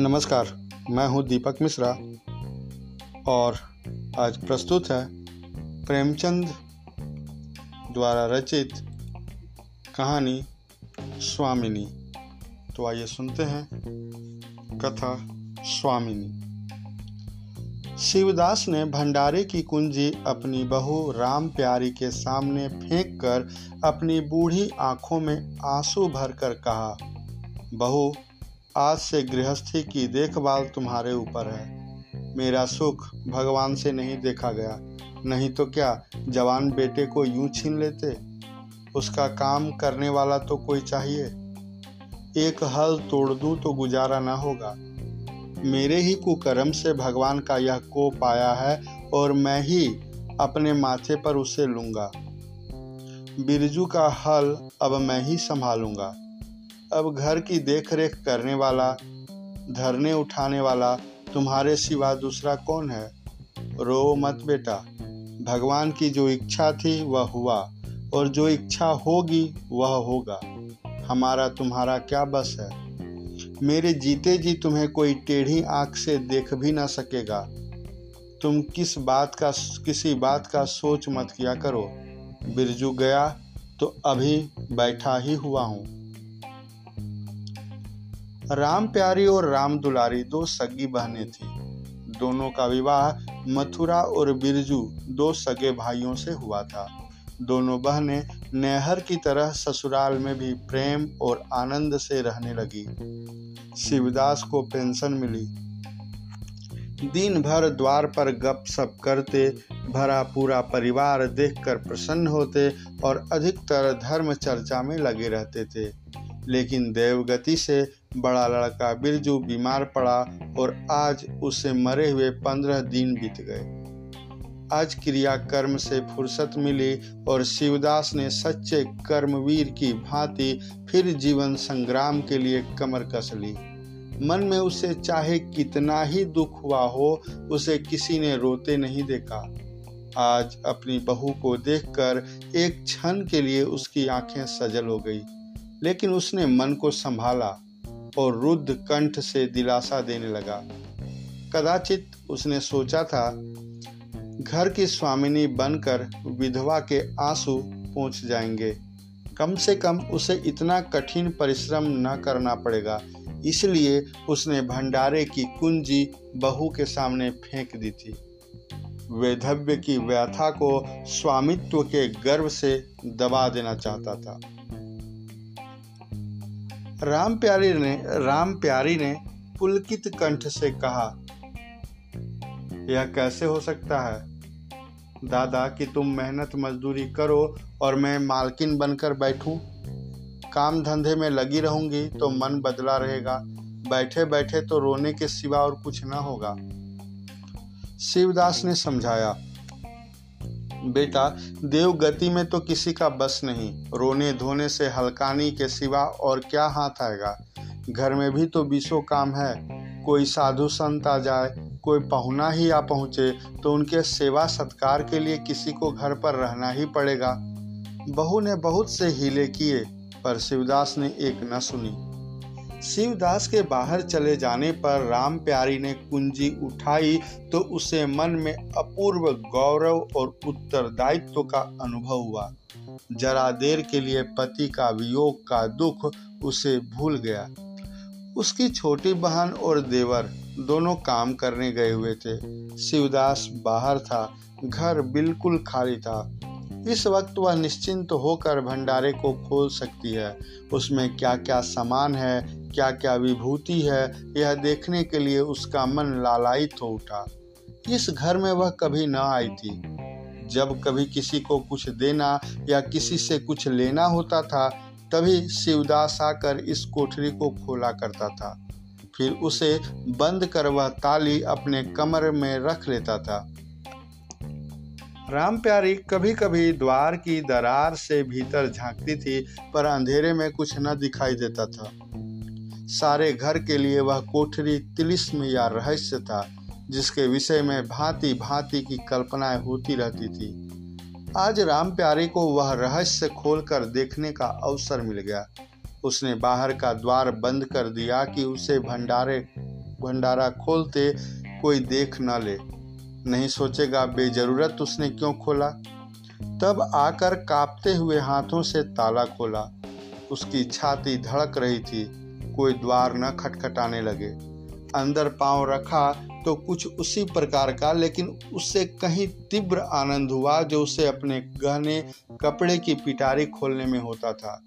नमस्कार, मैं हूं दीपक मिश्रा और आज प्रस्तुत है प्रेमचंद द्वारा रचित कहानी स्वामिनी। तो आइए सुनते हैं कथा स्वामिनी। शिवदास ने भंडारे की कुंजी अपनी बहू राम प्यारी के सामने फेंककर अपनी बूढ़ी आंखों में आंसू भरकर कहा, बहू, आज से गृहस्थी की देखभाल तुम्हारे ऊपर है। मेरा सुख भगवान से नहीं देखा गया, नहीं तो क्या जवान बेटे को यूं छीन लेते। उसका काम करने वाला तो कोई चाहिए। एक हल तोड़ दूं तो गुजारा ना होगा। मेरे ही कुकर्म से भगवान का यह कोप आया है और मैं ही अपने माथे पर उसे लूंगा। बिरजू का हल अब मैं ही संभालूंगा। अब घर की देखरेख करने वाला, धरने उठाने वाला तुम्हारे सिवा दूसरा कौन है। रो मत बेटा, भगवान की जो इच्छा थी वह हुआ और जो इच्छा होगी वह होगा। हमारा तुम्हारा क्या बस है। मेरे जीते जी तुम्हें कोई टेढ़ी आंख से देख भी ना सकेगा। तुम किसी बात का सोच मत किया करो। बिरजू गया तो अभी बैठा ही हुआ हूँ। राम प्यारी और राम दुलारी दो सगी बहनें थीं। दोनों का विवाह मथुरा और बिरजू दो सगे भाइयों से हुआ था। दोनों बहनें नहर की तरह ससुराल में भी प्रेम और आनंद से रहने लगी। शिवदास को पेंशन मिली। दिन भर द्वार पर गपशप करते भरा पूरा परिवार देखकर प्रसन्न होते और अधिकतर धर्म चर्चा में लगे रहते थे। लेकिन देवगति से बड़ा लड़का बिरजू बीमार पड़ा और आज उसे मरे हुए 15 दिन बीत गए। आज क्रियाकर्म से फुर्सत मिली और शिवदास ने सच्चे कर्मवीर की भांति फिर जीवन संग्राम के लिए कमर कस ली। मन में उसे चाहे कितना ही दुख हुआ हो, उसे किसी ने रोते नहीं देखा। आज अपनी बहू को देखकर एक क्षण के लिए उसकी आंखें सजल हो गई, लेकिन उसने मन को संभाला और रुद्ध कंठ से दिलासा देने लगा। कदाचित उसने सोचा था, घर की स्वामिनी बनकर विधवा के आंसू पोंछ जाएंगे। कम से कम उसे इतना कठिन परिश्रम न करना पड़ेगा, इसलिए उसने भंडारे की कुंजी बहू के सामने फेंक दी थी। वैधव्य की व्यथा को स्वामित्व के गर्व से दबा देना चाहता था। राम प्यारी ने पुलकित कंठ से कहा, यह कैसे हो सकता है दादा कि तुम मेहनत मजदूरी करो और मैं मालकिन बनकर बैठूं। काम धंधे में लगी रहूंगी तो मन बदला रहेगा। बैठे बैठे तो रोने के सिवा और कुछ ना होगा। शिवदास ने समझाया, बेटा, देवगति में तो किसी का बस नहीं। रोने धोने से हलकानी के सिवा और क्या हाथ आएगा। घर में भी तो 20 काम है। कोई साधु संत आ जाए, कोई पहुना ही आ पहुँचे तो उनके सेवा सत्कार के लिए किसी को घर पर रहना ही पड़ेगा। बहू ने बहुत से हीले किए पर शिवदास ने एक न सुनी। शिवदास के बाहर चले जाने पर राम प्यारी ने कुंजी उठाई तो उसे मन में अपूर्व गौरव और उत्तरदायित्व का अनुभव हुआ। जरा देर के लिए पति का वियोग का दुख उसे भूल गया। उसकी छोटी बहन और देवर दोनों काम करने गए हुए थे। शिवदास बाहर था, घर बिल्कुल खाली था। इस वक्त वह निश्चिंत होकर भंडारे को खोल सकती है। उसमें क्या क्या सामान है, क्या क्या विभूति है, यह देखने के लिए उसका मन लालायित हो उठा। इस घर में वह कभी न आई थी। जब कभी किसी को कुछ देना या किसी से कुछ लेना होता था, तभी शिवदास आकर इस कोठरी को खोला करता था। फिर उसे बंद कर वह ताली अपने कमर में रख लेता था। राम प्यारी कभी कभी द्वार की दरार से भीतर झांकती थी, पर अंधेरे में कुछ न दिखाई देता था। सारे घर के लिए वह कोठरी तिलिस्म या रहस्य था, जिसके विषय में भांति भांति की कल्पनाएं होती रहती थी। आज राम प्यारी को वह रहस्य खोलकर देखने का अवसर मिल गया। उसने बाहर का द्वार बंद कर दिया कि उसे भंडारे भंडारा खोलते कोई देख न ले, नहीं सोचेगा बेजरूरत उसने क्यों खोला। तब आकर कांपते हुए हाथों से ताला खोला। उसकी छाती धड़क रही थी, कोई द्वार न खटखटाने लगे। अंदर पांव रखा तो कुछ उसी प्रकार का, लेकिन उससे कहीं तीव्र आनंद हुआ जो उसे अपने गहने कपड़े की पिटारी खोलने में होता था।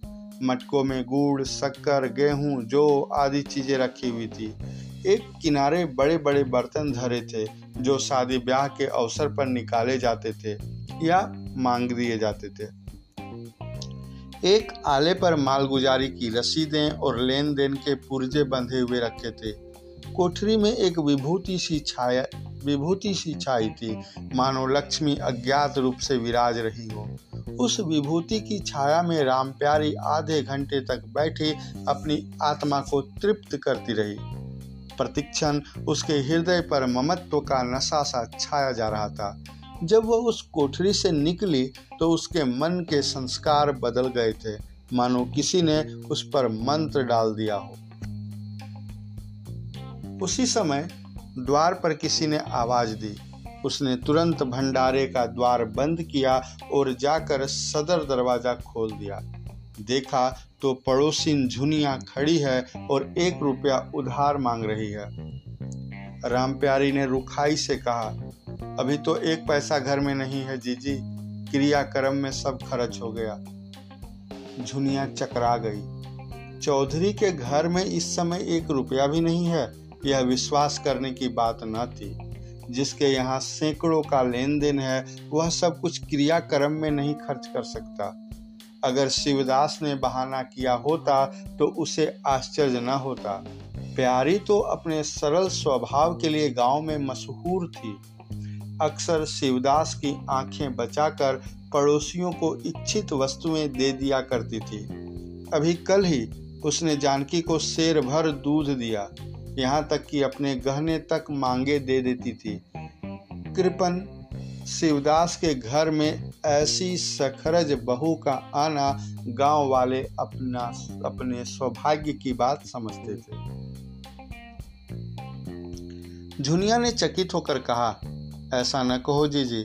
मटकों में गुड़, शक्कर, गेहूं, जौ आदि चीजें रखी हुई थी। एक किनारे बड़े बड़े बर्तन धरे थे जो शादी ब्याह के अवसर पर निकाले जाते थे या मांग दिए जाते थे। एक आले पर मालगुजारी की रसीदें और लेन देन के पुर्जे बंधे हुए रखे थे। कोठरी में एक विभूति सी छाई थी, मानो लक्ष्मी अज्ञात रूप से विराज रही हो। उस विभूति की छाया में राम प्यारी आधे घंटे तक बैठी अपनी आत्मा को तृप्त करती रही। प्रतिक्षण उसके हृदय पर ममत्व का नशा सा छाया जा रहा था। जब वह उस कोठरी से निकली तो उसके मन के संस्कार बदल गए थे, मानो किसी ने उस पर मंत्र डाल दिया हो। उसी समय द्वार पर किसी ने आवाज दी। उसने तुरंत भंडारे का द्वार बंद किया और जाकर सदर दरवाजा खोल दिया। देखा तो पड़ोसिन झुनिया खड़ी है और 1 रुपया उधार मांग रही है। राम प्यारी ने रुखाई से कहा, अभी तो 1 पैसा घर में नहीं है जीजी, क्रियाक्रम में सब खर्च हो गया। झुनिया चकरा गई। चौधरी के घर में इस समय 1 रुपया भी नहीं है, यह विश्वास करने की बात न थी। जिसके यहाँ सैकड़ों का लेन देन है वह सब कुछ क्रियाक्रम में नहीं खर्च कर सकता। अगर शिवदास ने बहाना किया होता तो उसे आश्चर्य न होता। प्यारी तो अपने सरल स्वभाव के लिए गांव में मशहूर थी। अक्सर शिवदास की आंखें बचाकर पड़ोसियों को इच्छित वस्तुएं दे दिया करती थी। अभी कल ही उसने जानकी को शेर भर दूध दिया, यहाँ तक कि अपने गहने तक मांगे दे देती थी। कृपन शिवदास के घर में ऐसी सखरज बहू का आना गांव वाले अपने सौभाग्य की बात समझते थे। झुनिया ने चकित होकर कहा, ऐसा न कहो जीजी,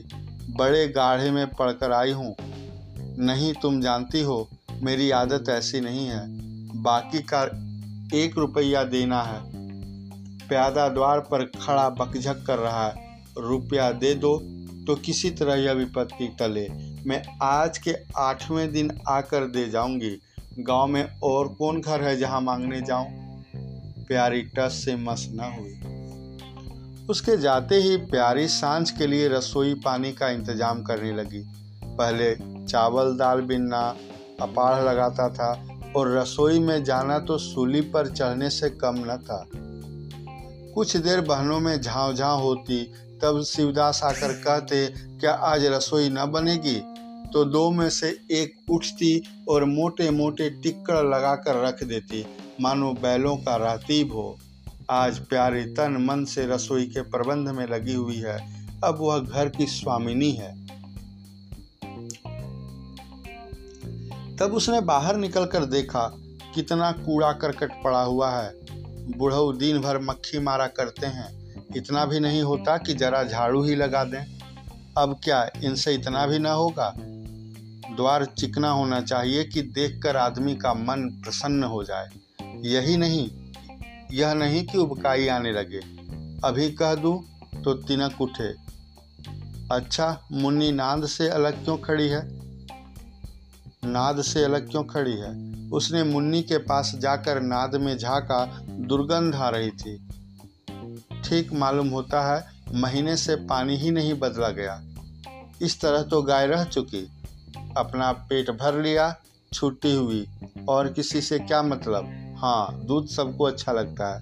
बड़े गाढ़े में पड़कर आई हूँ। नहीं, तुम जानती हो मेरी आदत ऐसी नहीं है। बाकी का 1 रुपया देना है। प्यादा द्वार पर खड़ा बकझक कर रहा है। रुपया दे दो तो किसी तरह यह विपत्ति टले। मैं आज के 8वें दिन आकर दे जाऊंगी। गांव में और कौन घर है जहां मांगने जाऊं। प्यारी टस से मस न हुई। उसके जाते ही प्यारी सांझ के लिए रसोई पानी का इंतजाम करने लगी। पहले चावल दाल बिनना अपार लगाता था और रसोई में जाना तो सूली पर चढ़ने से कम न था। कुछ देर बहनों में झाँव होती, तब शिवदास आकर कहते, क्या आज रसोई न बनेगी, तो 2 में से 1 उठती और मोटे मोटे टिक्कड़ लगाकर रख देती, मानो बैलों का रातीब हो। आज प्यारी तन मन से रसोई के प्रबंध में लगी हुई है। अब वह घर की स्वामिनी है। तब उसने बाहर निकलकर देखा कितना कूड़ा करकट पड़ा हुआ है। बूढ़ऊ दिन भर मक्खी मारा करते हैं, इतना भी नहीं होता कि जरा झाड़ू ही लगा दें। अब क्या इनसे इतना भी ना होगा। द्वार चिकना होना चाहिए कि देखकर आदमी का मन प्रसन्न हो जाए। यह नहीं कि उबकाई आने लगे। अभी कह दूं तो तिनक उठे। अच्छा, मुन्नी नाद से अलग क्यों खड़ी है। उसने मुन्नी के पास जाकर नाद में झांका। दुर्गंध आ रही थी। ठीक मालूम होता है महीने से पानी ही नहीं बदला गया। इस तरह तो गाय रह चुकी। अपना पेट भर लिया, छुट्टी हुई, और किसी से क्या मतलब। हाँ, दूध सबको अच्छा लगता है।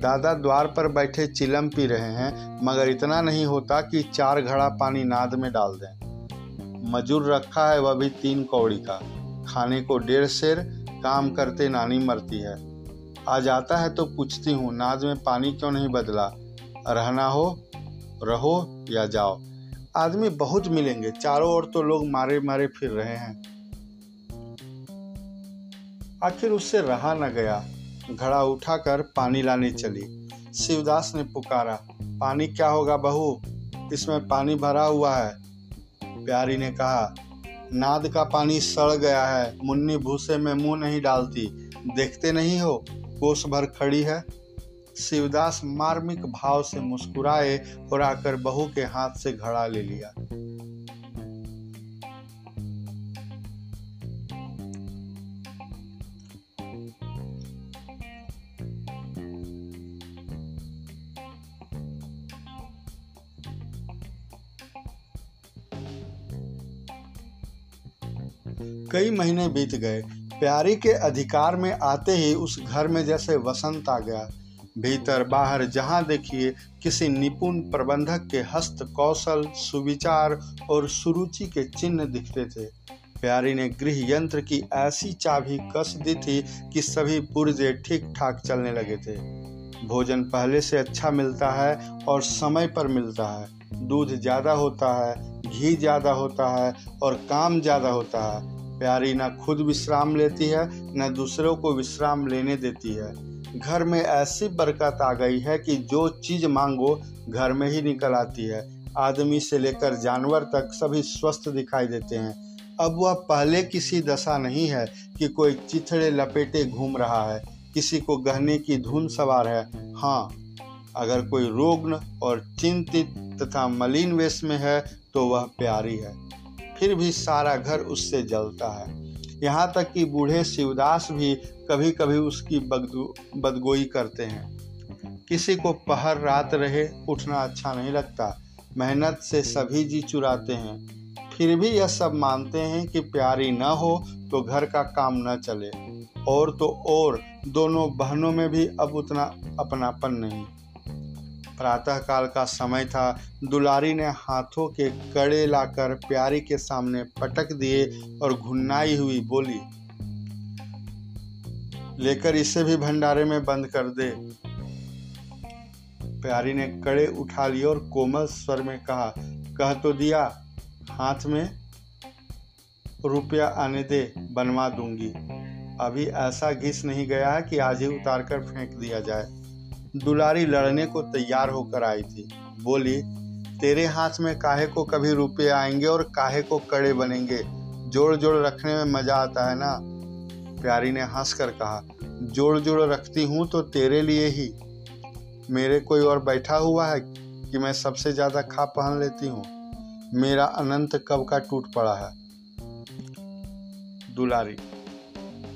दादा द्वार पर बैठे चिलम पी रहे हैं, मगर इतना नहीं होता कि 4 घड़ा पानी नाद में डाल दें। मजूर रखा है, वह भी 3 कौड़ी का। खाने को 1.5 सेर, काम करते नानी मरती है। आ जाता है तो पूछती हूँ, नाद में पानी क्यों नहीं बदला। रहना हो रहो या जाओ। आदमी बहुत मिलेंगे, चारों ओर तो लोग मारे मारे फिर रहे हैं। आखिर उससे रहा न गया। घड़ा उठाकर पानी लाने चली। शिवदास ने पुकारा, पानी क्या होगा बहू, इसमें पानी भरा हुआ है। प्यारी ने कहा, नाद का पानी सड़ गया है, मुन्नी भूसे में मुंह नहीं डालती, देखते नहीं हो कोस भर खड़ी है। शिवदास मार्मिक भाव से मुस्कुराए और आकर बहू के हाथ से घड़ा ले लिया। कई महीने बीत गए। प्यारी के अधिकार में आते ही उस घर में जैसे वसंत आ गया। भीतर बाहर जहां देखिए किसी निपुण प्रबंधक के हस्त कौशल, सुविचार और सुरुचि के चिन्ह दिखते थे। प्यारी ने गृह यंत्र की ऐसी चाबी कस दी थी कि सभी पुर्जे ठीक ठाक चलने लगे थे। भोजन पहले से अच्छा मिलता है और समय पर मिलता है। दूध ज़्यादा होता है, घी ज़्यादा होता है और काम ज़्यादा होता है। प्यारी न खुद विश्राम लेती है न दूसरों को विश्राम लेने देती है। घर में ऐसी बरकत आ गई है कि जो चीज़ मांगो घर में ही निकल आती है। आदमी से लेकर जानवर तक सभी स्वस्थ दिखाई देते हैं। अब वह पहले किसी दशा नहीं है कि कोई चिथड़े लपेटे घूम रहा है, किसी को गहने की धुन सवार है। हाँ, अगर कोई रुग्ण और चिंतित तथा मलिन वेश में है तो वह प्यारी है। फिर भी सारा घर उससे जलता है। यहाँ तक कि बूढ़े शिवदास भी कभी कभी उसकी बदगोई करते हैं। किसी को पहर रात रहे उठना अच्छा नहीं लगता, मेहनत से सभी जी चुराते हैं। फिर भी यह सब मानते हैं कि प्यारी न हो तो घर का काम न चले। और तो और दोनों बहनों में भी अब उतना अपनापन नहीं। प्रातःकाल का समय था। दुलारी ने हाथों के कड़े लाकर प्यारी के सामने पटक दिए और घुनाई हुई बोली, लेकर इसे भी भंडारे में बंद कर दे। प्यारी ने कड़े उठा लिए और कोमल स्वर में कहा, कह तो दिया, हाथ में रुपया आने दे, बनवा दूंगी। अभी ऐसा घिस नहीं गया है कि आज ही उतार कर फेंक दिया जाए। दुलारी लड़ने को तैयार होकर आई थी। बोली, तेरे हाथ में काहे को कभी रुपये आएंगे और काहे को कड़े बनेंगे, जोड़ जोड़ रखने में मजा आता है ना। प्यारी ने हंसकर कहा, जोड़ जोड़ रखती हूँ तो तेरे लिए ही, मेरे कोई और बैठा हुआ है कि मैं सबसे ज़्यादा खा पहन लेती हूँ। मेरा अनंत कब का टूट पड़ा है। दुलारी,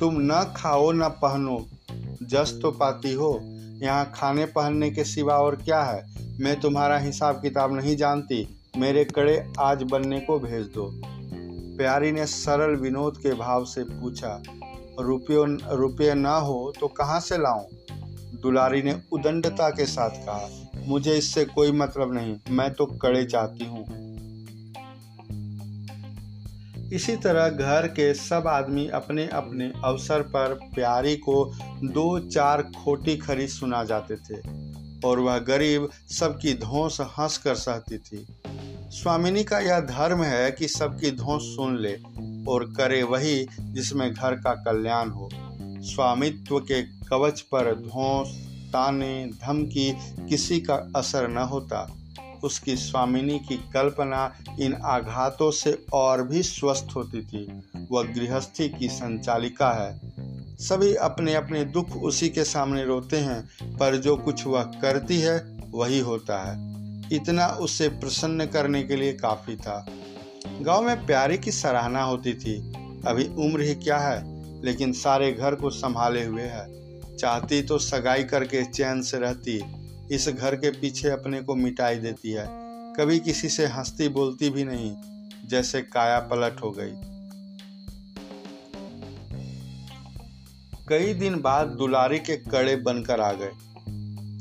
तुम न खाओ न पहनो, जस तो पाती हो। यहाँ खाने पहनने के सिवा और क्या है। मैं तुम्हारा हिसाब किताब नहीं जानती, मेरे कड़े आज बनने को भेज दो। प्यारी ने सरल विनोद के भाव से पूछा, रुपये ना हो तो कहाँ से लाऊं? दुलारी ने उदंडता के साथ कहा, मुझे इससे कोई मतलब नहीं, मैं तो कड़े चाहती हूँ। इसी तरह घर के सब आदमी अपने अपने अवसर पर प्यारी को 2-4 खोटी खरी सुना जाते थे और वह गरीब सबकी धौंस हंस कर सहती थी। स्वामिनी का यह धर्म है कि सबकी धौंस सुन ले और करे वही जिसमें घर का कल्याण हो। स्वामित्व के कवच पर धौंस, ताने, धमकी किसी का असर न होता। उसकी स्वामिनी की कल्पना इन आघातों से और भी स्वस्थ होती थी। वह गृहस्थी की संचालिका है। सभी अपने अपने दुख उसी के सामने रोते हैं, पर जो कुछ वह करती है वही होता है। इतना उसे प्रसन्न करने के लिए काफी था। गांव में प्यारी की सराहना होती थी। अभी उम्र ही क्या है, लेकिन सारे घर को संभाले हुए है। चाहती तो सगाई करके चैन से रहती, इस घर के पीछे अपने को मिटाई देती है। कभी किसी से हंसती बोलती भी नहीं, जैसे काया पलट हो गई। कई दिन बाद दुलारी के कड़े बनकर आ गए।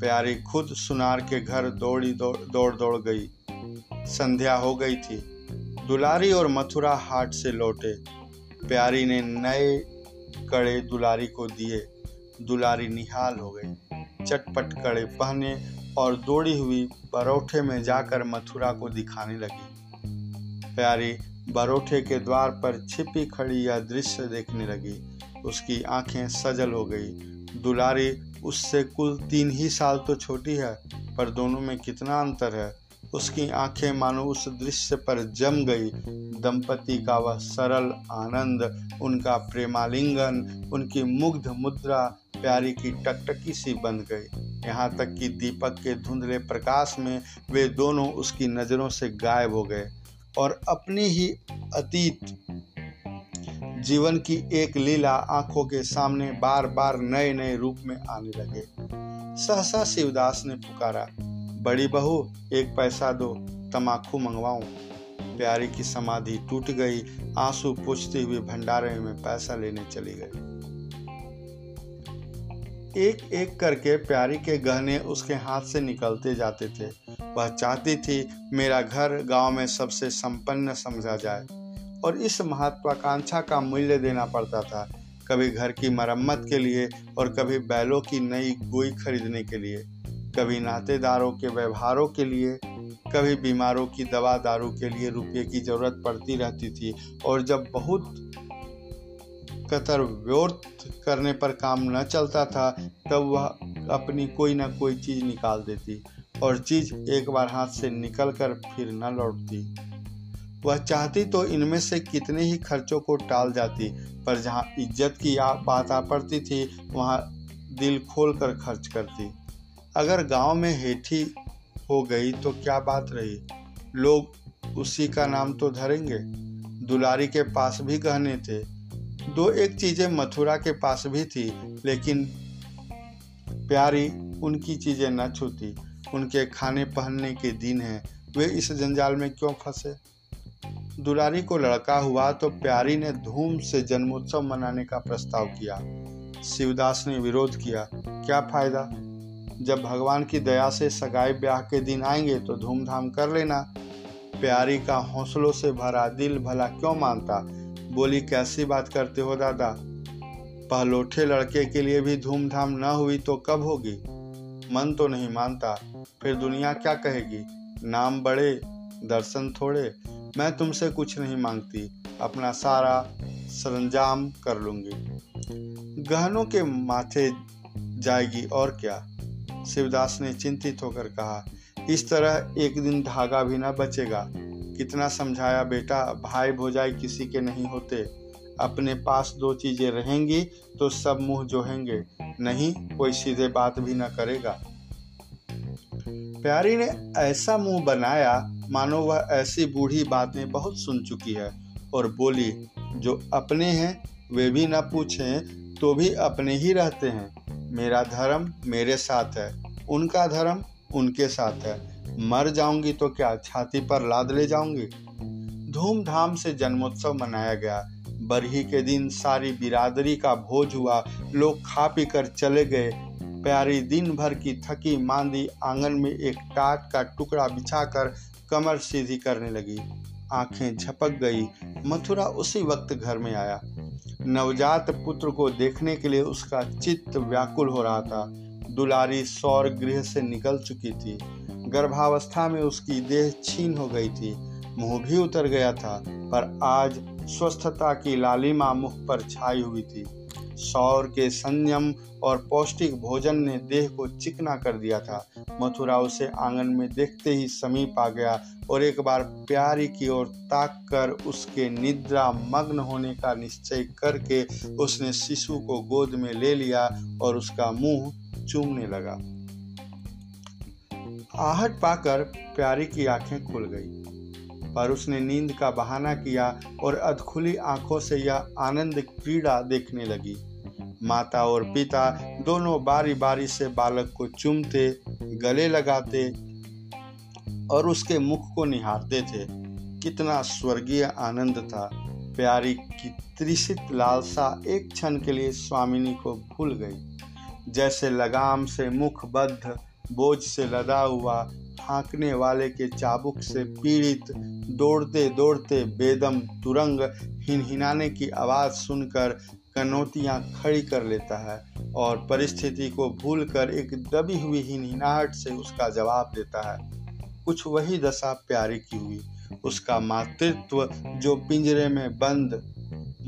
प्यारी खुद सुनार के घर दौड़ गई। संध्या हो गई थी। दुलारी और मथुरा हाट से लौटे। प्यारी ने नए कड़े दुलारी को दिए। दुलारी निहाल हो गई, चटपट कड़े पहने और दौड़ी हुई बरोठे में जाकर मथुरा को दिखाने लगी। प्यारी बरोठे के द्वार पर छिपी खड़ी यह दृश्य देखने लगी। उसकी आंखें सजल हो गई। दुलारी उससे कुल 3 ही साल तो छोटी है, पर दोनों में कितना अंतर है। उसकी आंखें मानो उस दृश्य पर जम गई। दंपति का वह सरल आनंद, उनका प्रेमालिंगन, उनकी मुग्ध मुद्रा प्यारी की टकटकी सी बन गई। यहाँ तक कि दीपक के धुंधले प्रकाश में वे दोनों उसकी नज़रों से गायब हो गए और अपनी ही अतीत जीवन की एक लीला आंखों के सामने बार बार नए नए रूप में आने लगे। सहसा शिवदास ने पुकारा, बड़ी बहू 1 पैसा दो, तमाकू मंगवाऊं। प्यारी की समाधि टूट गई। आंसू पोंछते हुए भंडारे में पैसा लेने चली गई। एक एक करके प्यारी के गहने उसके हाथ से निकलते जाते थे। वह चाहती थी मेरा घर गांव में सबसे संपन्न समझा जाए, और इस महत्वाकांक्षा का मूल्य देना पड़ता था। कभी घर की मरम्मत के लिए और कभी बैलों की नई गोई खरीदने के लिए, कभी नातेदारों के व्यवहारों के लिए, कभी बीमारों की दवा दारू के लिए रुपये की जरूरत पड़ती रहती थी। और जब बहुत कतर व्योर्त करने पर काम न चलता था, तब वह अपनी कोई ना कोई चीज़ निकाल देती, और चीज़ एक बार हाथ से निकल कर फिर न लौटती। वह चाहती तो इनमें से कितने ही खर्चों को टाल जाती, पर जहां इज्जत की बात आ पड़ती थी वहां दिल खोल कर खर्च करती। अगर गांव में हेठी हो गई तो क्या बात रही, लोग उसी का नाम तो धरेंगे। दुलारी के पास भी गहने थे, 2-1 चीज़ें मथुरा के पास भी थी, लेकिन प्यारी उनकी चीज़ें न छूती। उनके खाने पहनने के दिन हैं, वे इस जंजाल में क्यों फंसे। दुलारी को लड़का हुआ तो प्यारी ने धूम से जन्मोत्सव मनाने का प्रस्ताव किया। शिवदास ने विरोध किया, क्या फ़ायदा, जब भगवान की दया से सगाई ब्याह के दिन आएंगे तो धूमधाम कर लेना। प्यारी का हौसलों से भरा दिल भला क्यों मानता। बोली, कैसी बात करते हो दादा, पहलोठे लड़के के लिए भी धूमधाम न हुई तो कब होगी। मन तो नहीं मानता, फिर दुनिया क्या कहेगी, नाम बड़े दर्शन थोड़े। मैं तुमसे कुछ नहीं मांगती, अपना सारा सरंजाम कर लूँगी, गहनों के माथे जाएगी और क्या। शिवदास ने चिंतित होकर कहा, इस तरह एक दिन धागा भी न बचेगा। कितना समझाया बेटा, भाई भौजाई किसी के नहीं होते। अपने पास 2 चीज़ें रहेंगी तो सब मुंह जोहेंगे, नहीं कोई सीधे बात भी ना करेगा। प्यारी ने ऐसा मुंह बनाया मानो वह ऐसी बूढ़ी बातें बहुत सुन चुकी है, और बोली, जो अपने हैं वे भी ना पूछें तो भी अपने ही रहते हैं। मेरा धर्म मेरे साथ है, उनका धर्म उनके साथ है। मर जाऊंगी तो क्या छाती पर लाद ले जाऊंगी। धूमधाम से जन्मोत्सव मनाया गया। बरही के दिन सारी बिरादरी का भोज हुआ, लोग खा पी कर चले गए। प्यारी दिन भर की थकी मांदी आंगन में एक टाट का टुकड़ा बिछाकर कमर सीधी करने लगी। आंखें झपक गई। मथुरा उसी वक्त घर में आया। नवजात पुत्र को देखने के लिए उसका चित्त व्याकुल हो रहा था। दुलारी सौर गृह से निकल चुकी थी। गर्भावस्था में उसकी देह छीन हो गई थी, मुंह भी उतर गया था, पर आज स्वस्थता की लालिमा मुख पर छाई हुई थी। सौर के संयम और पौष्टिक भोजन ने देह को चिकना कर दिया था। मथुरा उसे आंगन में देखते ही समीप आ गया और एक बार प्यारी की ओर ताक कर उसके निद्रा मग्न होने का निश्चय करके उसने शिशु को गोद में ले लिया और उसका मुंह चूमने लगा। आहट पाकर प्यारी की आंखें खुल गई, पर उसने नींद का बहाना किया और अधखुली आंखों से यह आनंद क्रीड़ा देखने लगी। माता और पिता दोनों बारी बारी से बालक को चूमते, गले लगाते और उसके मुख को निहारते थे। कितना स्वर्गीय आनंद था। प्यारी की त्रिषित लालसा एक क्षण के लिए स्वामिनी को भूल गई। जैसे लगाम से मुखबद्ध, बोझ से लदा हुआ, हाँकने वाले के चाबुक से पीड़ित, दौड़ते दौड़ते बेदम तुरंग हिनहिनाने की आवाज़ सुनकर कनौतियाँ खड़ी कर लेता है और परिस्थिति को भूलकर एक दबी हुई हिनहिनाहट से उसका जवाब देता है। कुछ वही दशा प्यारी की हुई। उसका मातृत्व, जो पिंजरे में बंद,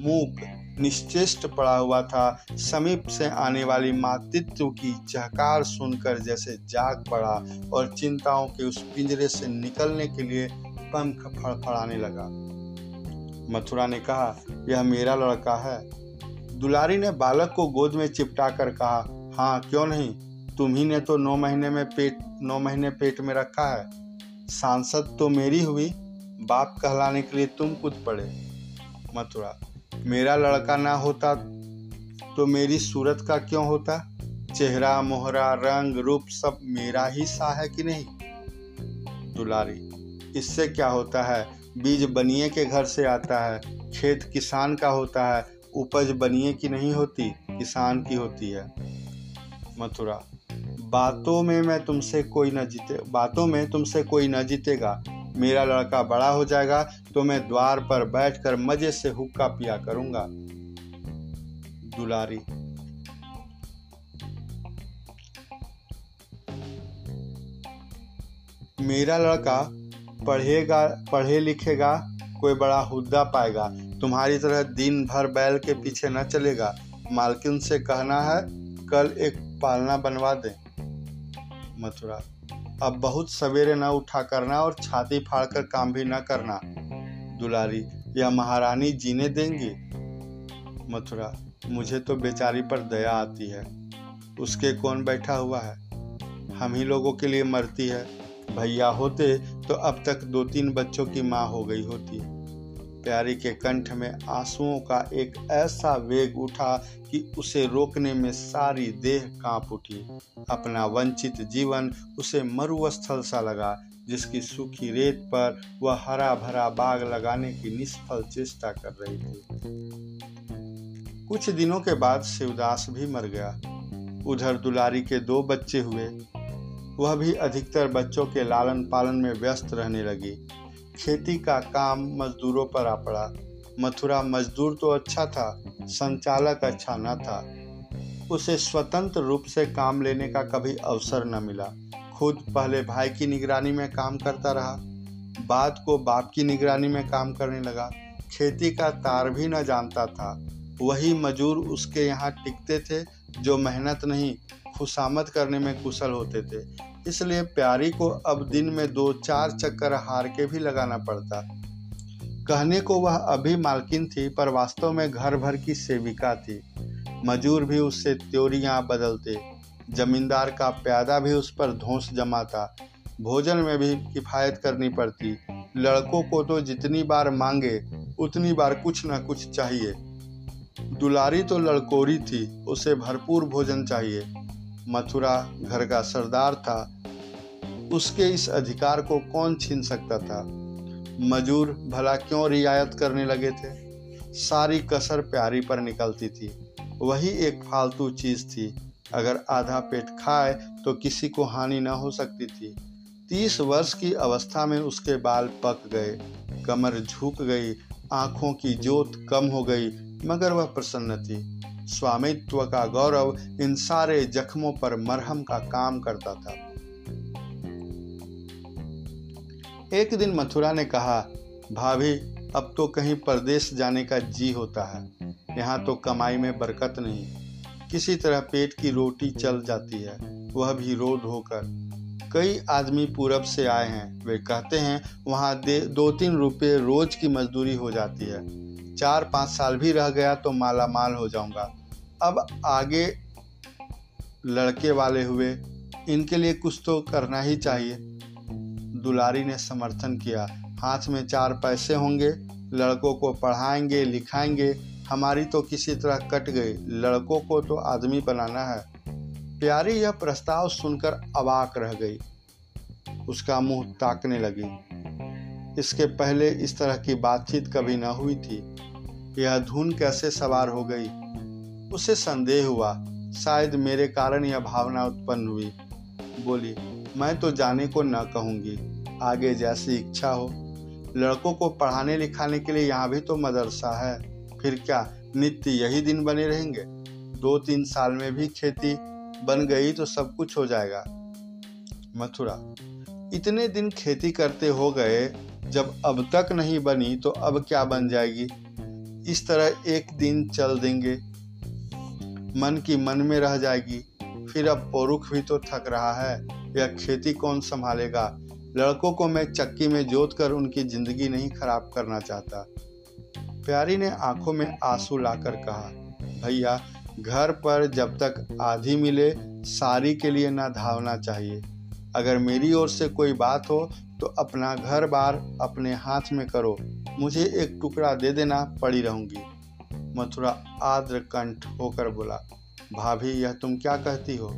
मूक, निश्चेष्ट पड़ा हुआ था। समीप से आने वाली मातृत्व की चहकार सुनकर जैसे जाग पड़ा और चिंताओं के उस पिंजरे से निकलने के लिए पंख फड़फड़ाने लगा। मथुरा ने कहा, यह मेरा लड़का है। दुलारी ने बालक को गोद में चिपटा कर कहा, हाँ क्यों नहीं, तुम्ही ने तो 9 महीने पेट में रखा है। सांसद तो मेरी हुई, बाप कहलाने के लिए तुम कूद पड़े। मथुरा, मेरा लड़का ना होता तो मेरी सूरत का क्यों होता? चेहरा मोहरा रंग रूप सब मेरा ही सा है कि नहीं? दुलारी, इससे क्या होता है, बीज बनिए के घर से आता है, खेत किसान का होता है, उपज बनिए की नहीं होती, किसान की होती है। मथुरा, बातों में तुमसे कोई न जीतेगा। मेरा लड़का बड़ा हो जाएगा तो मैं द्वार पर बैठकर मजे से हुक्का पिया करूंगा। दुलारी, मेरा लड़का पढ़े लिखेगा, कोई बड़ा हुद्दा पाएगा, तुम्हारी तरह दिन भर बैल के पीछे न चलेगा। मालकिन से कहना है कल एक पालना बनवा दे। मथुरा, अब बहुत सवेरे न उठा करना और छाती फाड़ कर काम भी न करना। दुलारी, यह महारानी जीने देंगी? मथुरा, मुझे तो बेचारी पर दया आती है, उसके कौन बैठा हुआ है, हम ही लोगों के लिए मरती है। भैया होते तो अब तक 2-3 बच्चों की माँ हो गई होती। प्यारी के कंठ में आंसुओं का एक ऐसा वेग उठा कि उसे रोकने में सारी देह कांप उठी। अपना वंचित जीवन उसे मरुस्थल सा लगा, जिसकी सूखी रेत पर वह हरा भरा बाग लगाने की निष्फल चेष्टा कर रही थी। कुछ दिनों के बाद शिवदास भी मर गया। उधर दुलारी के 2 बच्चे हुए। वह भी अधिकतर बच्चों के लालन पालन में व्यस्त रहने लगी। खेती का काम मजदूरों पर आ पड़ा। मथुरा मजदूर तो अच्छा था, संचालक अच्छा न था। उसे स्वतंत्र रूप से काम लेने का कभी अवसर न मिला। खुद पहले भाई की निगरानी में काम करता रहा, बाद को बाप की निगरानी में काम करने लगा। खेती का तार भी न जानता था। वही मजदूर उसके यहाँ टिकते थे जो मेहनत नहीं खुशामद करने में कुशल होते थे। इसलिए प्यारी को अब दिन में 2-4 चक्कर हार के भी लगाना पड़ता। कहने को वह अभी मालकिन थी, पर वास्तव में घर भर की सेविका थी। मजदूर भी उससे त्योरियां बदलते, जमींदार का प्यादा भी उस पर धौंस जमाता। भोजन में भी किफायत करनी पड़ती। लड़कों को तो जितनी बार मांगे उतनी बार कुछ न कुछ चाहिए। दुलारी तो लड़कोरी थी, उसे भरपूर भोजन चाहिए। मथुरा घर का सरदार था, उसके इस अधिकार को कौन छीन सकता था? मजदूर भला क्यों रियायत करने लगे थे? सारी कसर प्यारी पर निकलती थी। वही एक फालतू चीज थी, अगर आधा पेट खाए तो किसी को हानि न हो सकती थी। 30 वर्ष की अवस्था में उसके बाल पक गए, कमर झुक गई, आंखों की जोत कम हो गई, मगर वह प्रसन्न थी। स्वामित्व का गौरव इन सारे जख्मों पर मरहम का काम करता था। एक दिन मथुरा ने कहा, भाभी अब तो कहीं परदेश जाने का जी होता है, यहाँ तो कमाई में बरकत नहीं। किसी तरह पेट की रोटी चल जाती है, वह भी रो धोकर। कई आदमी पूरब से आए हैं, वे कहते हैं वहाँ 2-3 रुपये रोज की मजदूरी हो जाती है। 4-5 साल भी रह गया तो मालामाल हो जाऊंगा। अब आगे लड़के वाले हुए, इनके लिए कुछ तो करना ही चाहिए। दुलारी ने समर्थन किया, हाथ में 4 पैसे होंगे, लड़कों को पढ़ाएंगे लिखाएंगे। हमारी तो किसी तरह कट गई, लड़कों को तो आदमी बनाना है। प्यारी यह प्रस्ताव सुनकर अवाक रह गई, उसका मुंह ताकने लगी। इसके पहले इस तरह की बातचीत कभी न हुई थी। यह धुन कैसे सवार हो गई? उसे संदेह हुआ, शायद मेरे कारण यह भावना उत्पन्न हुई। बोली, मैं तो जाने को न कहूँगी, आगे जैसी इच्छा हो। लड़कों को पढ़ाने लिखाने के लिए यहाँ भी तो मदरसा है, फिर क्या नित्य यही दिन बने रहेंगे? 2-3 साल में भी खेती बन गई तो सब कुछ हो जाएगा। मथुरा, इतने दिन खेती करते हो गए, जब अब तक नहीं बनी तो अब क्या बन जाएगी? इस तरह एक दिन चल देंगे। मन की मन में रह जाएगी। फिर अब पौरुख भी तो थक रहा है, यह खेती कौन संभालेगा। लड़कों को मैं चक्की में जोत कर उनकी जिंदगी नहीं खराब करना चाहता। प्यारी ने आंखों में आंसू लाकर कहा, भैया घर पर जब तक आधी मिले सारी के लिए ना धावना चाहिए। अगर मेरी ओर से कोई बात हो तो अपना घर बार अपने हाथ में करो। मुझे एक टुकड़ा दे देना, पड़ी रहूंगी। मथुरा आद्र कंठ होकर बोला, भाभी यह तुम क्या कहती हो।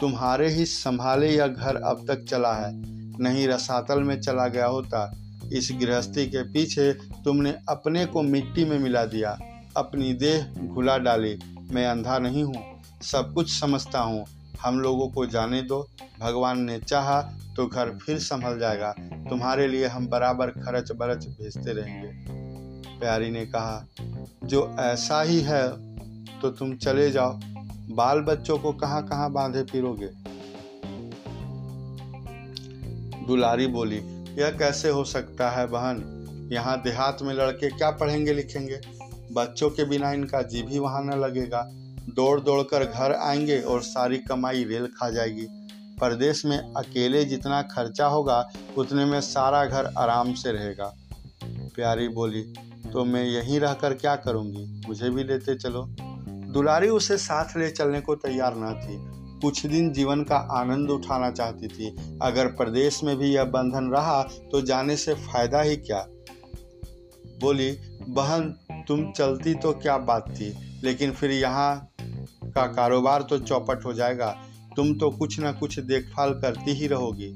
तुम्हारे ही संभाले यह घर अब तक चला है, नहीं रसातल में चला गया होता। इस गृहस्थी के पीछे तुमने अपने को मिट्टी में मिला दिया, अपनी देह घुला डाली। मैं अंधा नहीं हूँ, सब कुछ समझता हूँ। हम लोगों को जाने दो, भगवान ने चाहा तो घर फिर संभल जाएगा। तुम्हारे लिए हम बराबर खर्च बरच भेजते रहेंगे। प्यारी ने कहा, जो ऐसा ही है तो तुम चले जाओ। बाल बच्चों को कहाँ कहाँ बांधे फिरोगे। दुलारी बोली, यह कैसे हो सकता है बहन। यहाँ देहात में लड़के क्या पढ़ेंगे लिखेंगे। बच्चों के बिना इनका जी भी वहाँ न लगेगा। दौड़ दौड़ कर घर आएंगे और सारी कमाई रेल खा जाएगी। परदेश में अकेले जितना खर्चा होगा उतने में सारा घर आराम से रहेगा। प्यारी बोली, तो मैं यहीं रहकर क्या करूंगी, मुझे भी लेते चलो। दुलारी उसे साथ ले चलने को तैयार न थी। कुछ दिन जीवन का आनंद उठाना चाहती थी। अगर प्रदेश में भी यह बंधन रहा तो जाने से फायदा ही क्या। बोली, बहन तुम चलती तो क्या बात थी, लेकिन फिर यहाँ का कारोबार तो चौपट हो जाएगा। तुम तो कुछ ना कुछ देखभाल करती ही रहोगी।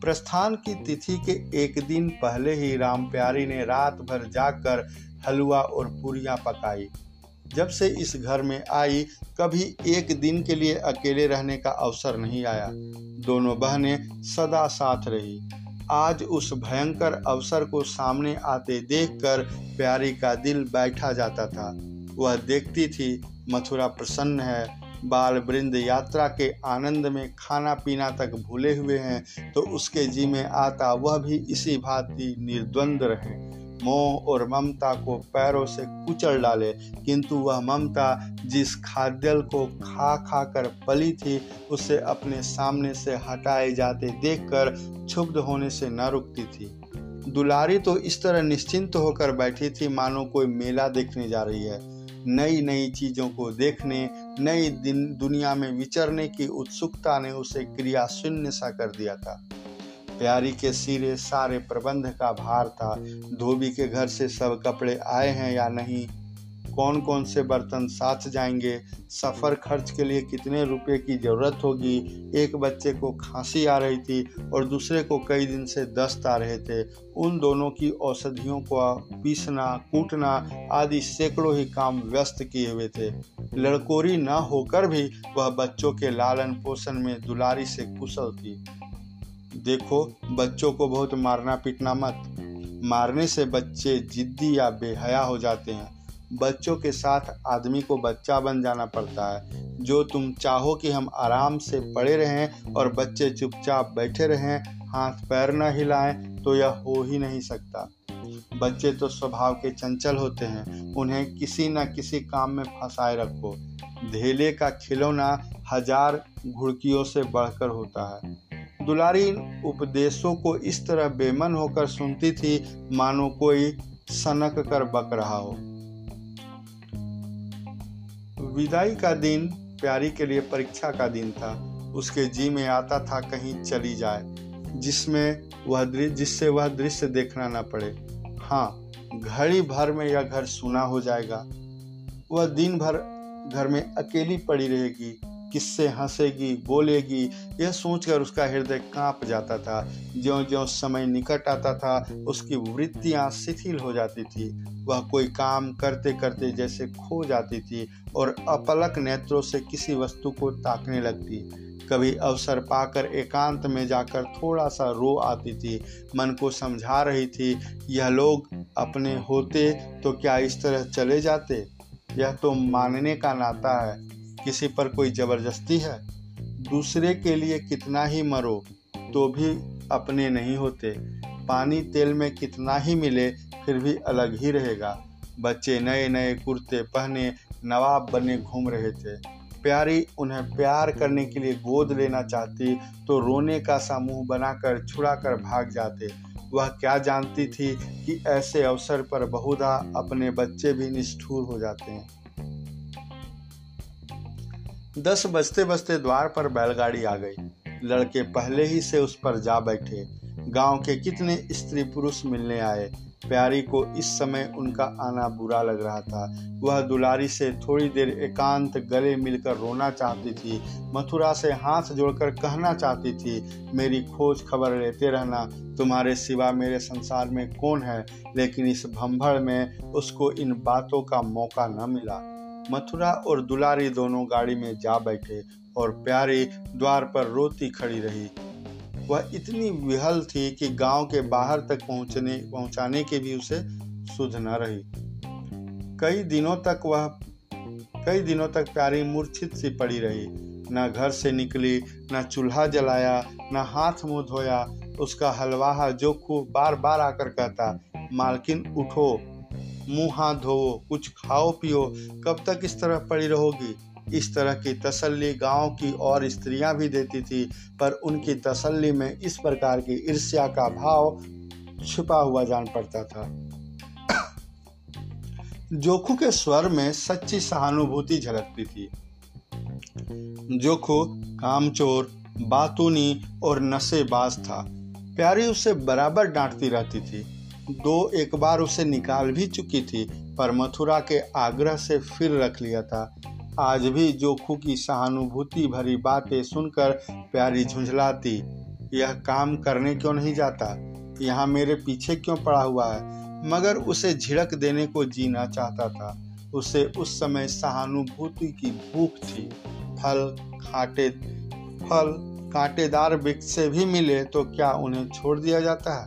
प्रस्थान की तिथि के एक दिन पहले ही राम प्यारी ने रात भर जागकर हलवा और पूरियां पकाई। जब से इस घर में आई कभी एक दिन के लिए अकेले रहने का अवसर नहीं आया। दोनों बहनें सदा साथ रही। आज उस भयंकर अवसर को सामने आते देखकर प्यारी का दिल बैठा जाता था। वह देखती थी मथुरा प्रसन्न है। बाल वृंद यात्रा के आनंद में खाना पीना तक भूले हुए हैं तो उसके जी में आता वह भी इसी भांति निर्द्वंद रहे। मोह और ममता को पैरों से कुचल डाले, किंतु वह ममता जिस खाद्यल को खा खा कर पली थी उसे अपने सामने से हटाए जाते देखकर क्षुब्ध होने से न रुकती थी। दुलारी तो इस तरह निश्चिंत होकर बैठी थी मानो कोई मेला देखने जा रही है। नई नई चीज़ों को देखने, नई दिन दुनिया में विचरने की उत्सुकता ने उसे क्रिया शून्य सा कर दिया था। प्यारी के सिरे सारे प्रबंध का भार था। धोबी के घर से सब कपड़े आए हैं या नहीं, कौन कौन से बर्तन साथ जाएंगे, सफ़र खर्च के लिए कितने रुपए की ज़रूरत होगी। एक बच्चे को खांसी आ रही थी और दूसरे को कई दिन से दस्त आ रहे थे। उन दोनों की औषधियों को पीसना कूटना आदि सैकड़ों ही काम व्यस्त किए हुए थे। लड़कोरी न होकर भी वह बच्चों के लालन पोषण में दुलारी से कुशल थी। देखो बच्चों को बहुत मारना पीटना मत, मारने से बच्चे जिद्दी या बेहया हो जाते हैं। बच्चों के साथ आदमी को बच्चा बन जाना पड़ता है। जो तुम चाहो कि हम आराम से पड़े रहें और बच्चे चुपचाप बैठे रहें, हाथ पैर न हिलाएं, तो यह हो ही नहीं सकता। बच्चे तो स्वभाव के चंचल होते हैं, उन्हें किसी न किसी काम में फंसाए रखो। धेले का खिलौना 1000 घुड़कियों से बढ़कर होता है। दुलारी इन उपदेशों को इस तरह बेमन होकर सुनती थी मानो कोई सनक कर बक रहा हो। विदाई का दिन प्यारी के लिए परीक्षा का दिन था। उसके जी में आता था कहीं चली जाए जिससे वह दृश्य देखना ना पड़े। हाँ, घड़ी भर में यह घर सूना हो जाएगा। वह दिन भर घर में अकेली पड़ी रहेगी, किससे हंसेगी बोलेगी, यह सोचकर उसका हृदय कांप जाता था। ज्यों-ज्यों समय निकट आता था उसकी वृत्तियाँ शिथिल हो जाती थी। वह कोई काम करते करते जैसे खो जाती थी और अपलक नेत्रों से किसी वस्तु को ताकने लगती। कभी अवसर पाकर एकांत में जाकर थोड़ा सा रो आती थी। मन को समझा रही थी, यह लोग अपने होते तो क्या इस तरह चले जाते। यह तो मानने का नाता है, किसी पर कोई जबरदस्ती है। दूसरे के लिए कितना ही मरो तो भी अपने नहीं होते। पानी तेल में कितना ही मिले फिर भी अलग ही रहेगा। बच्चे नए नए कुर्ते पहने नवाब बने घूम रहे थे। प्यारी उन्हें प्यार करने के लिए गोद लेना चाहती तो रोने का सा मुँह बनाकर छुड़ाकर भाग जाते। वह क्या जानती थी कि ऐसे अवसर पर बहुधा अपने बच्चे भी निष्ठुर हो जाते हैं। 10 बजते बजते द्वार पर बैलगाड़ी आ गई। लड़के पहले ही से उस पर जा बैठे। गांव के कितने स्त्री पुरुष मिलने आए। प्यारी को इस समय उनका आना बुरा लग रहा था। वह दुलारी से थोड़ी देर एकांत गले मिलकर रोना चाहती थी, मथुरा से हाथ जोड़कर कहना चाहती थी, मेरी खोज खबर लेते रहना, तुम्हारे सिवा मेरे संसार में कौन है। लेकिन इस भंभड़ में उसको इन बातों का मौका न मिला। मथुरा और दुलारी दोनों गाड़ी में जा बैठे और प्यारी द्वार पर रोती खड़ी रही। वह इतनी विहल थी कि गांव के बाहर तक पहुंचाने की भी उसे सुध न रही। कई दिनों तक प्यारी मूर्छित सी पड़ी रही। ना घर से निकली, ना चूल्हा जलाया, ना हाथ मुंह धोया। उसका हलवाहा जोखू बार बार आकर कहता, मालकिन उठो, मुँह हाथ धोवो, कुछ खाओ पियो, कब तक इस तरह पड़ी रहोगी। इस तरह की तसल्ली गांव की और स्त्रियां भी देती थी, पर उनकी तसल्ली में इस प्रकार की ईर्ष्या का भाव छिपा हुआ जान पड़ता था। जोखू के स्वर में सच्ची सहानुभूति झलकती थी। जोखू कामचोर, बातूनी और नशेबाज था। प्यारी उसे बराबर डांटती रहती थी। 2-1 बार उसे निकाल भी चुकी थी, पर मथुरा के आग्रह से फिर रख लिया था। आज भी जोखू की सहानुभूति भरी बातें सुनकर प्यारी झुंझलाती, यह काम करने क्यों नहीं जाता, यहाँ मेरे पीछे क्यों पड़ा हुआ है। मगर उसे झिड़क देने को जीना चाहता था। उसे उस समय सहानुभूति की भूख थी। फल कांटेदार वृक्ष से भी मिले तो क्या उन्हें छोड़ दिया जाता है।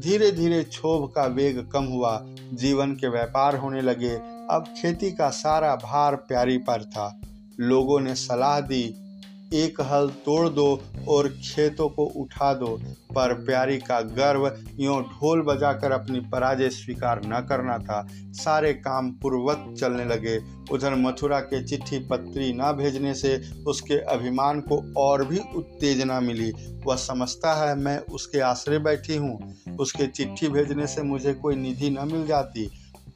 धीरे धीरे क्षोभ का वेग कम हुआ। जीवन के व्यापार होने लगे। अब खेती का सारा भार प्यारी पर था। लोगों ने सलाह दी, एक हल तोड़ दो और खेतों को उठा दो, पर प्यारी का गर्व यों ढोल बजाकर अपनी पराजय स्वीकार न करना था। सारे काम पूर्वक चलने लगे। उधर मथुरा के चिट्ठी पत्री न भेजने से उसके अभिमान को और भी उत्तेजना मिली। वह समझता है मैं उसके आश्रय बैठी हूँ, उसके चिट्ठी भेजने से मुझे कोई निधि न मिल जाती।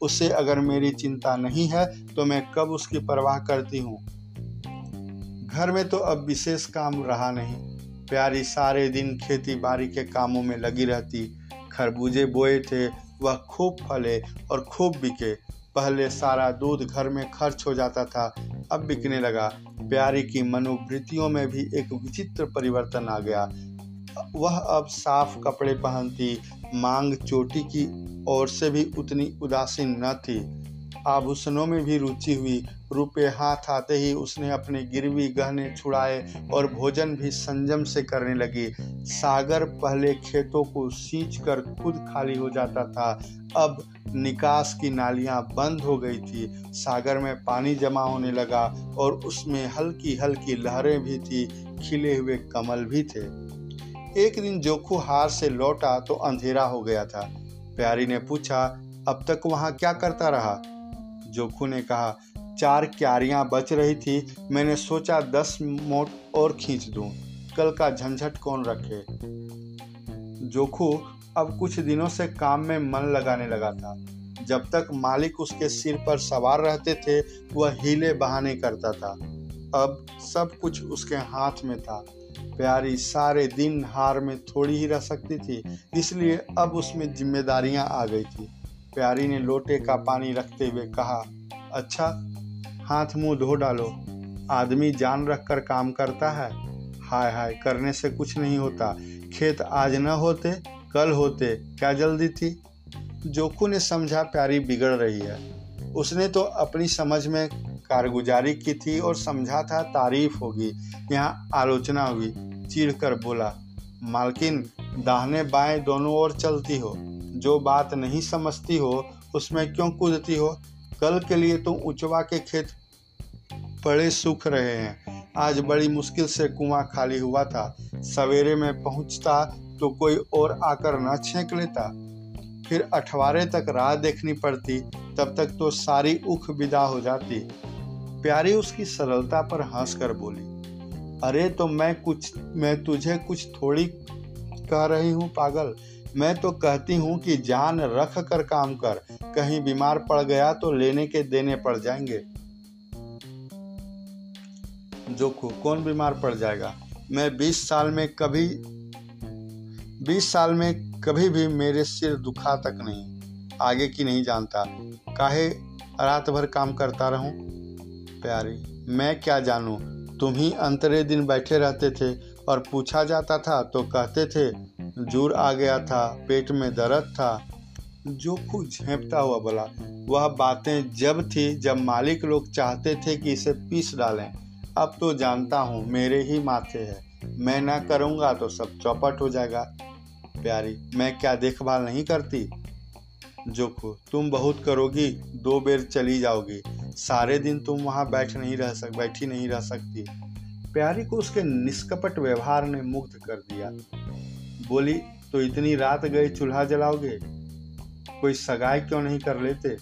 उससे अगर मेरी चिंता नहीं है तो मैं कब उसकी परवाह करती हूँ। घर में तो अब विशेष काम रहा नहीं। प्यारी सारे दिन खेती बाड़ी के कामों में लगी रहती। खरबूजे बोए थे, वह खूब फले और खूब बिके। पहले सारा दूध घर में खर्च हो जाता था, अब बिकने लगा। प्यारी की मनोवृत्तियों में भी एक विचित्र परिवर्तन आ गया। वह अब साफ कपड़े पहनती, मांग चोटी की ओर से भी उतनी उदासीन न थी। आभूषणों में भी रुचि हुई। रुपए हाथ आते ही उसने अपने गिरवी गहने छुड़ाए और भोजन भी संयम से करने लगी। सागर पहले खेतों को सींच कर खुद खाली हो जाता था, अब निकास की नालियां बंद हो गई थी। सागर में पानी जमा होने लगा और उसमें हल्की हल्की लहरें भी थी, खिले हुए कमल भी थे। एक दिन जोखू हार से लौटा तो अंधेरा हो गया था। प्यारी ने पूछा, अब तक वहाँ क्या करता रहा। जोखू ने कहा, 4 क्यारियाँ बच रही थी, मैंने सोचा 10 मोट और खींच दूं, कल का झंझट कौन रखे। जोखू अब कुछ दिनों से काम में मन लगाने लगा था। जब तक मालिक उसके सिर पर सवार रहते थे वह हीले बहाने करता था। अब सब कुछ उसके हाथ में था। प्यारी सारे दिन हार में थोड़ी ही रह सकती थी, इसलिए अब उसमें जिम्मेदारियां आ गई थी। प्यारी ने लोटे का पानी रखते हुए कहा, अच्छा हाथ मुंह धो डालो, आदमी जान रख कर काम करता है। हाय हाय करने से कुछ नहीं होता, खेत आज न होते कल होते, क्या जल्दी थी। जोखू ने समझा प्यारी बिगड़ रही है। उसने तो अपनी समझ में कारगुजारी की थी और समझा था तारीफ होगी, यहाँ आलोचना हुई। चीढ़ कर बोला, मालकिन दाहने बाएं दोनों ओर चलती हो, जो बात नहीं समझती हो उसमें क्यों कूदती हो। कल के लिए तो उचवा के खेत पड़े सूख रहे हैं। आज बड़ी मुश्किल से कुआं खाली हुआ था, सवेरे में पहुंचता तो कोई और आकर ना छेंक लेता, फिर अठवारे तक राह देखनी पड़ती। तब तक तो सारी उख विदा हो जाती। प्यारी उसकी सरलता पर हंसकर बोली, अरे तो मैं तुझे कुछ थोड़ी कह रही हूँ पागल, मैं तो कहती हूँ कि जान रख कर काम कर, कहीं बीमार पड़ गया तो लेने के देने पड़ जाएंगे। जोखू, कौन बीमार पड़ जाएगा? मैं 20 साल में कभी भी मेरे सिर दुखा तक नहीं, आगे की नहीं जानता, काहे रात भर काम करता रहूं। प्यारी, मैं क्या जानूं, तुम ही अंतरे दिन बैठे रहते थे और पूछा जाता था तो कहते थे जूर आ गया था, पेट में दर्द था। जोखू झेंपता हुआ बोला, वह बातें जब थी जब मालिक लोग चाहते थे कि इसे पीस डालें, अब तो जानता हूँ मेरे ही माथे है, मैं ना करूँगा तो सब चौपट हो जाएगा। प्यारी, मैं क्या देखभाल नहीं करती? जोखू, तुम बहुत करोगी, 2 बेर चली जाओगी, सारे दिन तुम वहाँ बैठी नहीं रह सकती। प्यारी को उसके निष्कपट व्यवहार ने मुग्ध कर दिया। बोली, तो इतनी रात गई चूल्हा जलाओगे, कोई सगाई क्यों नहीं कर लेते?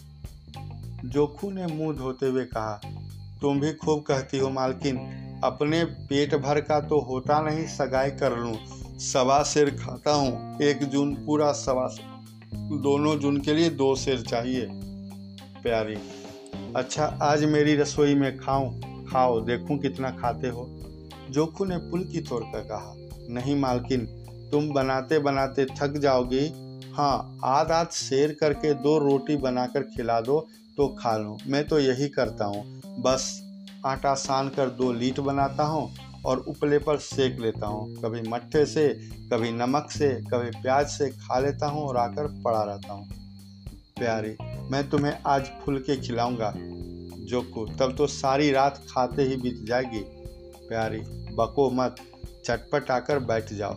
जोखू ने मुंह धोते हुए कहा, तुम भी खूब कहती हो मालकिन, अपने पेट भर का तो होता नहीं सगाई कर लूं, 1 सेर खाता हूँ, 1 जून पूरा 1 सेर, 2 जून के लिए 2 सेर चाहिए। प्यारी, अच्छा आज मेरी रसोई में खाओ, देखूं कितना खाते हो। जोखू ने पुलकित होकर कहा, नहीं मालकिन, तुम बनाते बनाते थक जाओगी, हाँ आध शेर करके 2 रोटी बनाकर खिला दो तो खा लो, मैं तो यही करता हूँ, बस आटा सान कर 2 लीट बनाता हूँ और उपले पर सेक लेता हूँ, कभी मट्ठे से, कभी नमक से, कभी प्याज से खा लेता हूँ और आकर पड़ा रहता हूँ। प्यारी, मैं तुम्हें आज फुलके खिलाऊंगा। जोखू, तब तो सारी रात खाते ही बीत जाएगी। प्यारी, बको मत, चटपट आकर बैठ जाओ।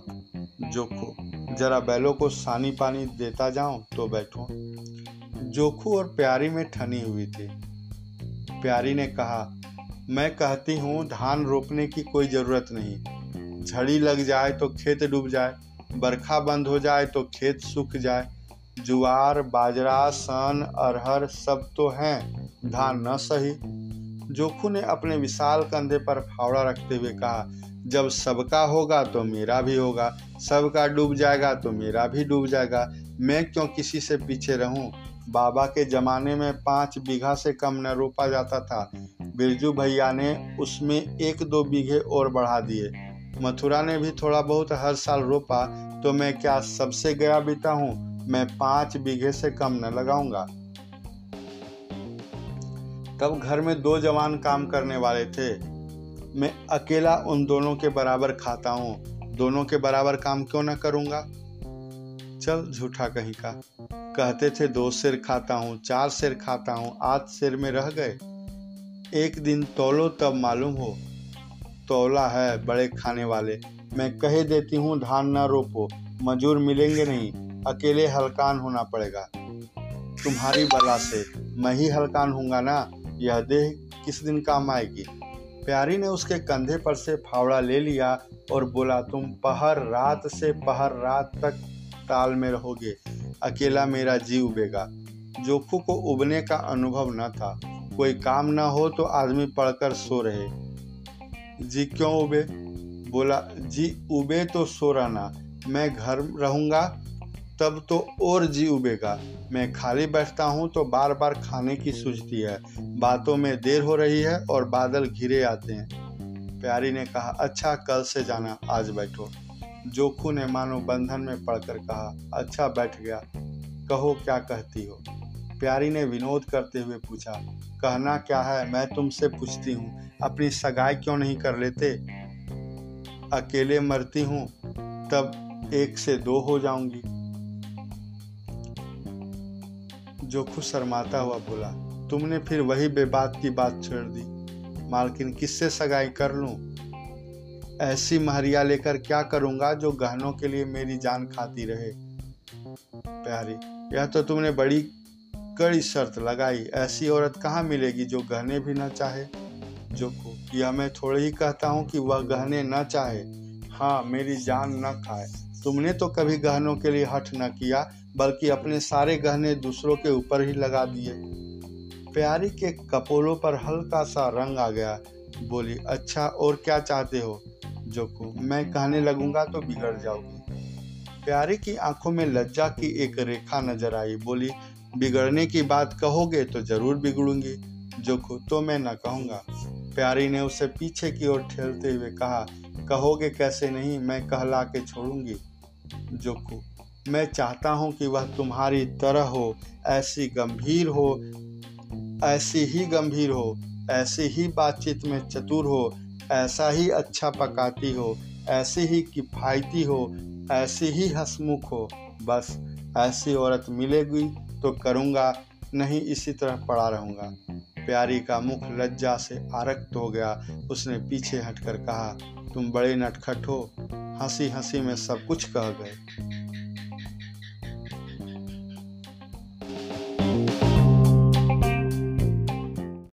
जोखू, जरा बैलों को सानी पानी देता जाऊं तो बैठूं। जोखू और प्यारी में ठनी हुई थी। प्यारी ने कहा, मैं कहती हूँ धान रोपने की कोई ज़रूरत नहीं, झड़ी लग जाए तो खेत डूब जाए, बरखा बंद हो जाए तो खेत सूख जाए, ज्वार बाजरा सन अरहर सब तो हैं, धान न सही। जोखू ने अपने विशाल कंधे पर फावड़ा रखते हुए कहा, जब सबका होगा तो मेरा भी होगा, सबका डूब जाएगा तो मेरा भी डूब जाएगा, मैं क्यों किसी से पीछे रहूं। बाबा के ज़माने में 5 बीघा से कम न रोपा जाता था, बिरजू भैया ने उसमें 1-2 बीघे और बढ़ा दिए, मथुरा ने भी थोड़ा बहुत हर साल रोपा, तो मैं क्या सबसे गया बीता हूँ, मैं 5 बीघे से कम न लगाऊंगा। तब घर में 2 जवान काम करने वाले थे, मैं अकेला उन दोनों के बराबर खाता हूँ, दोनों के बराबर काम क्यों ना करूँगा। चल झूठा कहीं का, कहते थे 2 सेर खाता हूँ, 4 सेर खाता हूँ, 8 सेर में रह गए। एक दिन तौलो तब मालूम हो, तौला है बड़े खाने वाले, मैं कह देती हूँ धान ना रोपो, मजूर मिलेंगे नहीं, अकेले हलकान होना पड़ेगा, तुम्हारी बला से मैं ही हलकान हूँगा ना, यह देह किस दिन काम आएगी। प्यारी ने उसके कंधे पर से फावड़ा ले लिया और बोला, तुम पहर रात तक ताल में रहोगे, अकेला मेरा जी उबेगा। जोखू को उबने का अनुभव न था, कोई काम न हो तो आदमी पड़कर सो रहे, जी क्यों उबे? बोला, जी उबे तो सो रहना, मैं घर रहूँगा तब तो और जी उबेगा, मैं खाली बैठता हूँ तो बार बार खाने की सूझती है, बातों में देर हो रही है और बादल घिरे आते हैं। प्यारी ने कहा, अच्छा कल से जाना, आज बैठो। जोखू ने मानो बंधन में पड़कर कहा, अच्छा बैठ गया, कहो क्या कहती हो। प्यारी ने विनोद करते हुए पूछा, कहना क्या है, मैं तुमसे पूछती हूँ, अपनी सगाई क्यों नहीं कर लेते? अकेले मरती हूँ तब 1 से 2 हो जाऊंगी। जोखू शर्माता हुआ बोला, तुमने फिर वही बेबात की बात छेड़ दी मालकिन, किससे सगाई कर लूं, ऐसी महरिया लेकर क्या करूंगा जो गहनों के लिए मेरी जान खाती रहे। प्यारी, यह तो तुमने बड़ी कड़ी शर्त लगाई, ऐसी औरत कहाँ मिलेगी जो गहने भी ना चाहे। जोखू, यह मैं थोड़े ही कहता हूँ कि वह गहने ना चाहे, हाँ मेरी जान ना खाए, तुमने तो कभी गहनों के लिए हठ न किया, बल्कि अपने सारे गहने दूसरों के ऊपर ही लगा दिए। प्यारी के कपोलों पर हल्का सा रंग आ गया। बोली, अच्छा और क्या चाहते हो जोखू? मैं कहने लगूंगा तो बिगड़ जाओगी। प्यारी की आंखों में लज्जा की एक रेखा नजर आई। बोली, बिगड़ने की बात कहोगे तो जरूर बिगड़ूंगी जोखू, तो मैं ना कहूँगा। प्यारी ने उसे पीछे की ओर ठेलते हुए कहा, कहोगे कैसे नहीं, मैं कहला के छोड़ूंगी जोखू। मैं चाहता हूँ कि वह तुम्हारी तरह हो, ऐसी ही गंभीर हो, ऐसी ही बातचीत में चतुर हो, ऐसा ही अच्छा पकाती हो, ऐसी ही किफ़ायती हो, ऐसी ही हंसमुख हो। बस ऐसी औरत मिलेगी तो करूँगा, नहीं इसी तरह पड़ा रहूँगा। प्यारी का मुख लज्जा से आरक्त हो गया। उसने पीछे हटकर कहा, तुम बड़े नटखट हो, हंसी हंसी में सब कुछ कह गए।